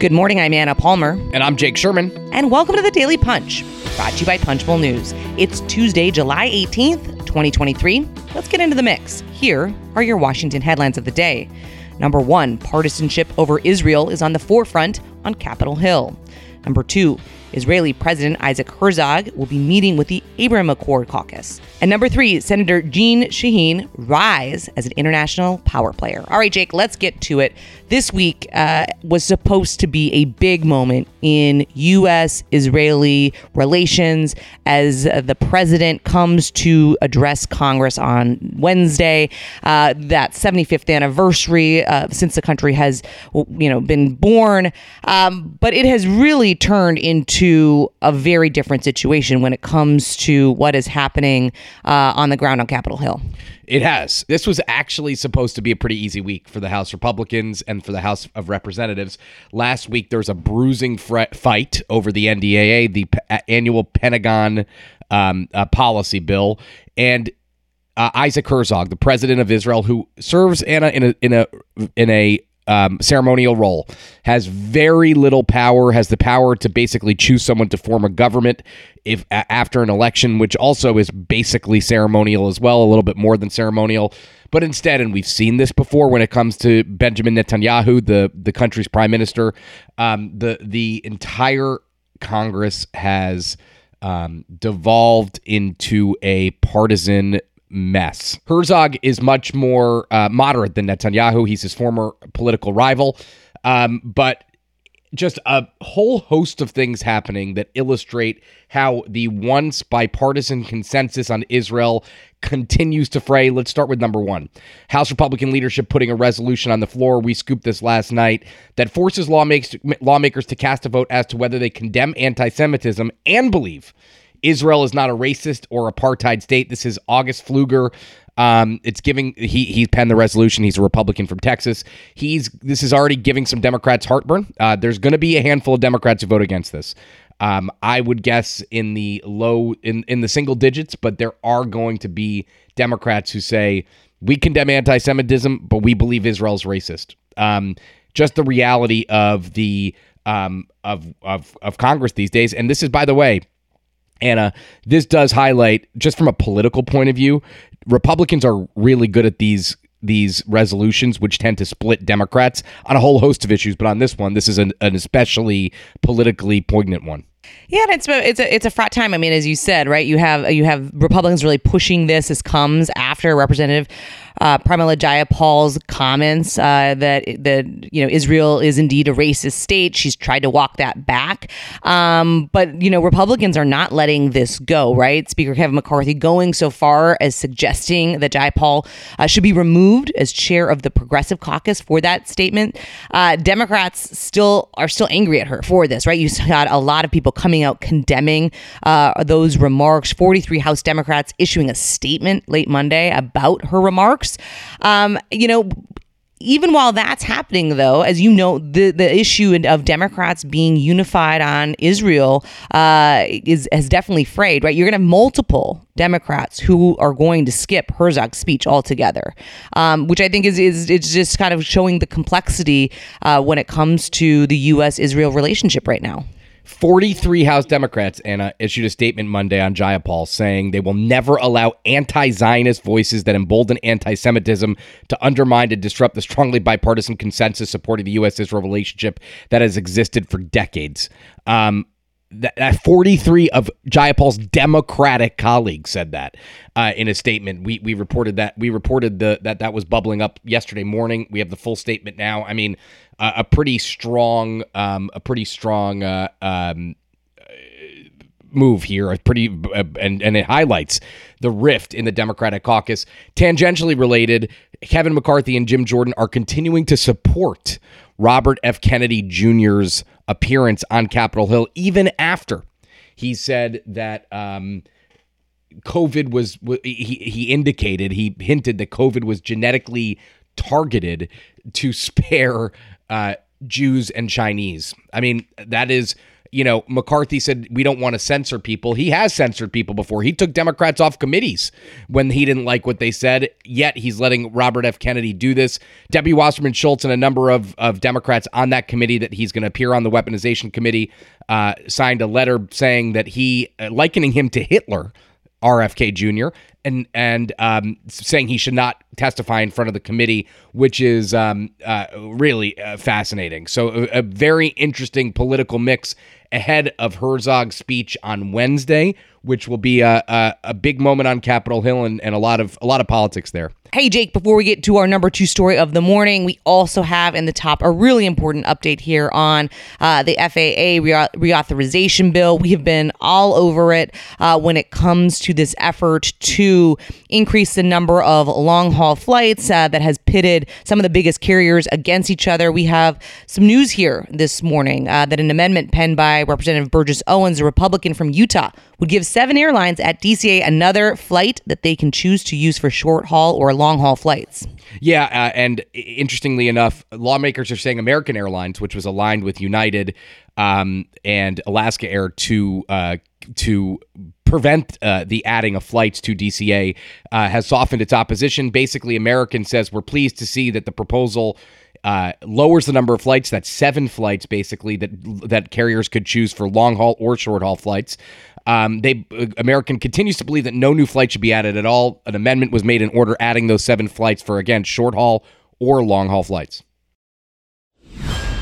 Good morning, I'm Anna Palmer. And I'm Jake Sherman. And welcome to The Daily Punch, brought to you by Punchbowl News. It's Tuesday, July 18th, 2023. Let's get into the mix. Here are your Washington headlines of the day. Number one, partisanship over Israel is on the forefront on Capitol Hill. Number two, Israeli President Isaac Herzog will be meeting with the Abraham Accords Caucus. And number three, Senator Jeanne Shaheen rise as an international power player. All right, Jake, let's get to it. This week was supposed to be a big moment in U.S.-Israeli relations as the president comes to address Congress on Wednesday. That 75th anniversary since the country has, been born, but it has really turned into a very different situation when it comes to what is happening on the ground on Capitol Hill. It has. This was actually supposed to be a pretty easy week for the House Republicans and for the House of Representatives. Last week, there was a bruising fight over the NDAA, the annual Pentagon policy bill, and Isaac Herzog, the president of Israel, who serves, Anna, in a ceremonial role, has very little power, has the power to basically choose someone to form a government after an election, which also is basically ceremonial as well, a little bit more than ceremonial. But instead, and we've seen this before when it comes to Benjamin Netanyahu, the country's prime minister, the entire Congress has devolved into a partisan mess. Herzog is much more moderate than Netanyahu. He's his former political rival, but just a whole host of things happening that illustrate how the once bipartisan consensus on Israel continues to fray. Let's start with number one. House Republican leadership putting a resolution on the floor. We scooped this last night that forces lawmakers to cast a vote as to whether they condemn anti-Semitism and believe Israel is not a racist or apartheid state. This is August Pfluger. He penned the resolution. He's a Republican from Texas. This is already giving some Democrats heartburn. There's going to be a handful of Democrats who vote against this. I would guess in the low in the single digits, but there are going to be Democrats who say we condemn anti-Semitism, but we believe Israel's racist. Just the reality of the of Congress these days, and this is, by the way, Anna, this does highlight, just from a political point of view, Republicans are really good at these resolutions, which tend to split Democrats on a whole host of issues. But on this one, this is an especially politically poignant one. Yeah, and it's a fraught time. I mean, as you said, right? You have Republicans really pushing this. This comes after Representative Pramila Jayapal's comments that Israel is indeed a racist state. She's tried to walk that back, but Republicans are not letting this go. Right, Speaker Kevin McCarthy going so far as suggesting that Jayapal should be removed as chair of the Progressive Caucus for that statement. Democrats are still angry at her for this. Right, you got a lot of people coming out condemning those remarks. 43 House Democrats issuing a statement late Monday about her remarks. Even while that's happening, though, as you know, the issue of Democrats being unified on Israel has definitely frayed, right? You're going to have multiple Democrats who are going to skip Herzog's speech altogether, which I think is just kind of showing the complexity when it comes to the U.S.-Israel relationship right now. 43 House Democrats, Anna, issued a statement Monday on Jayapal saying they will never allow anti-Zionist voices that embolden anti-Semitism to undermine and disrupt the strongly bipartisan consensus supporting the U.S.-Israel relationship that has existed for decades. 43 of Jayapal's Democratic colleagues said that in a statement. We reported that. We reported that was bubbling up yesterday morning. We have the full statement now. I mean, a pretty strong move here. And it highlights the rift in the Democratic caucus. Tangentially related, Kevin McCarthy and Jim Jordan are continuing to support Robert F. Kennedy Jr.'s appearance on Capitol Hill, even after He said that COVID was, he hinted that COVID was genetically targeted to spare Jews and Chinese. I mean, that is, you know, McCarthy said, we don't want to censor people. He has censored people before. He took Democrats off committees when he didn't like what they said, yet he's letting Robert F. Kennedy do this. Debbie Wasserman Schultz and a number of Democrats on that committee that he's going to appear on, the Weaponization Committee, signed a letter saying that likening him to Hitler, RFK Jr., and saying he should not testify in front of the committee, which is really fascinating. So a very interesting political mix ahead of Herzog's speech on Wednesday, which will be a big moment on Capitol Hill and a lot of politics there. Hey, Jake, before we get to our number 2 story of the morning, we also have in the top a really important update here on the FAA reauthorization bill. We have been all over it when it comes to this effort to increase the number of long-haul flights that has pitted some of the biggest carriers against each other. We have some news here this morning that an amendment penned by Representative Burgess Owens, a Republican from Utah, would give 7 airlines at DCA another flight that they can choose to use for short-haul or long-haul flights. Yeah, and interestingly enough, lawmakers are saying American Airlines, which was aligned with United and Alaska Air to prevent the adding of flights to DCA, has softened its opposition. Basically, American says, we're pleased to see that the proposal lowers the number of flights. That's 7 flights, basically, that carriers could choose for long-haul or short-haul flights. American continues to believe that no new flight should be added at all. An amendment was made in order adding those 7 flights for, again, short-haul or long-haul flights.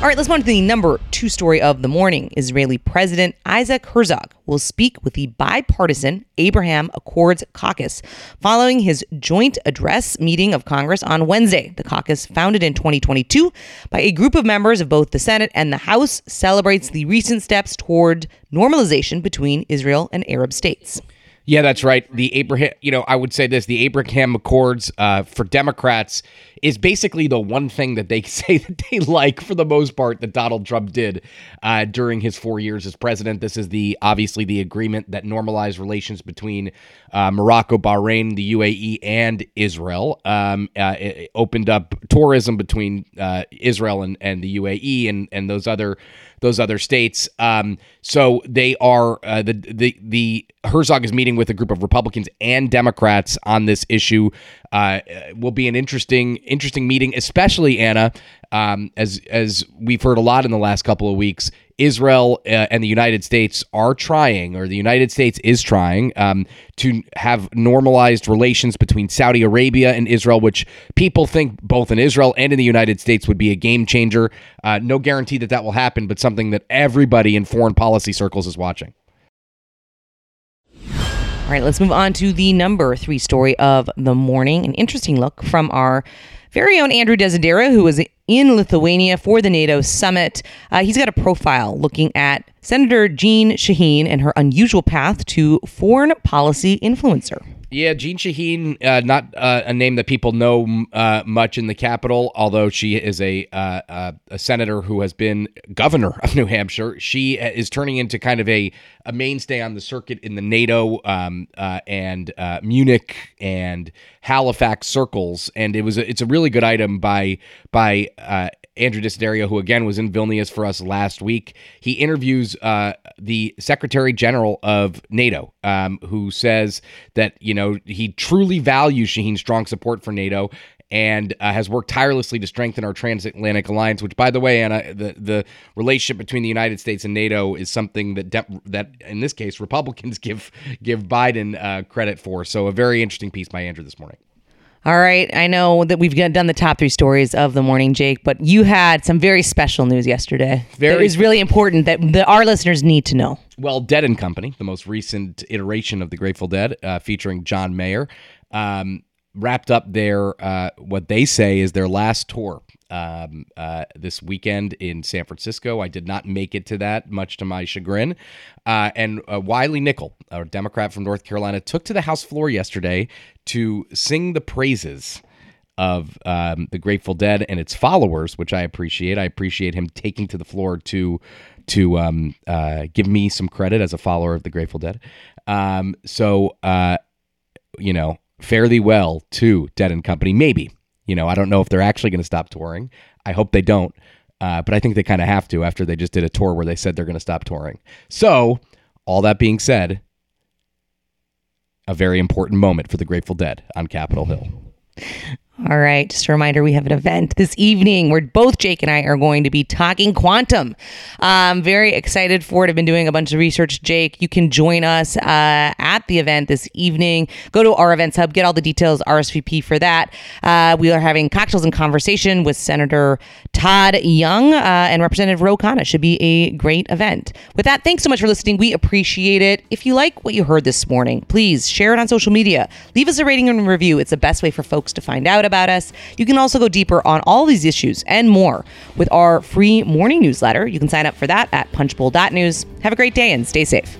All right, let's move on to the number 2 story of the morning. Israeli President Isaac Herzog will speak with the bipartisan Abraham Accords Caucus following his joint address meeting of Congress on Wednesday. The caucus, founded in 2022 by a group of members of both the Senate and the House, celebrates the recent steps toward normalization between Israel and Arab states. Yeah, that's right. I would say this, the Abraham Accords for Democrats is basically the one thing that they say that they like, for the most part, that Donald Trump did during his 4 years as president. This is obviously the agreement that normalized relations between Morocco, Bahrain, the UAE, and Israel. It opened up tourism between Israel and the UAE and those other states. So they are the Herzog is meeting with a group of Republicans and Democrats on this issue. Will be an interesting meeting, especially, Anna, as we've heard a lot in the last couple of weeks. Israel and the United States are trying, or the United States is trying, to have normalized relations between Saudi Arabia and Israel, which people think both in Israel and in the United States would be a game changer. No guarantee that will happen, but something that everybody in foreign policy circles is watching. All right, let's move on to the number 3 story of the morning. An interesting look from our very own Andrew Desiderio, who was in Lithuania for the NATO summit. He's got a profile looking at Senator Jeanne Shaheen and her unusual path to foreign policy influencer. Yeah, Jeanne Shaheen, not a name that people know much in the Capitol, although she is a senator who has been governor of New Hampshire. She is turning into kind of a mainstay on the circuit in the NATO and Munich and Halifax circles, and it's a really good item by Andrew Desiderio, who again was in Vilnius for us last week. He interviews the Secretary General of NATO, who says that, you know, he truly values Shaheen's strong support for NATO and has worked tirelessly to strengthen our transatlantic alliance, which, by the way, Anna, the relationship between the United States and NATO is something that in this case, Republicans give Biden credit for. So a very interesting piece by Andrew this morning. All right. I know that we've done the top 3 stories of the morning, Jake, but you had some very special news yesterday. That is really important that our listeners need to know. Well, Dead and Company, the most recent iteration of The Grateful Dead, featuring John Mayer, wrapped up their what they say is their last tour this weekend in San Francisco. I did not make it to that, much to my chagrin. And Wiley Nickel, a Democrat from North Carolina, took to the House floor yesterday to sing the praises of the Grateful Dead and its followers, which I appreciate. I appreciate him taking to the floor to to give me some credit as a follower of the Grateful Dead. So, you know, fare thee well to Dead and Company. Maybe, you know, I don't know if they're actually going to stop touring. I hope they don't. But I think they kind of have to after they just did a tour where they said they're going to stop touring. So all that being said, a very important moment for the Grateful Dead on Capitol Hill. All right. Just a reminder, we have an event this evening where both Jake and I are going to be talking quantum. I'm very excited for it. I've been doing a bunch of research. Jake, you can join us at the event this evening. Go to our events hub, get all the details, RSVP for that. We are having cocktails and conversation with Senator Todd Young and Representative Ro Khanna. Should be a great event. With that, thanks so much for listening. We appreciate it. If you like what you heard this morning, please share it on social media. Leave us a rating and review. It's the best way for folks to find out about us. You can also go deeper on all these issues and more with our free morning newsletter. You can sign up for that at punchbowl.news. Have a great day and stay safe.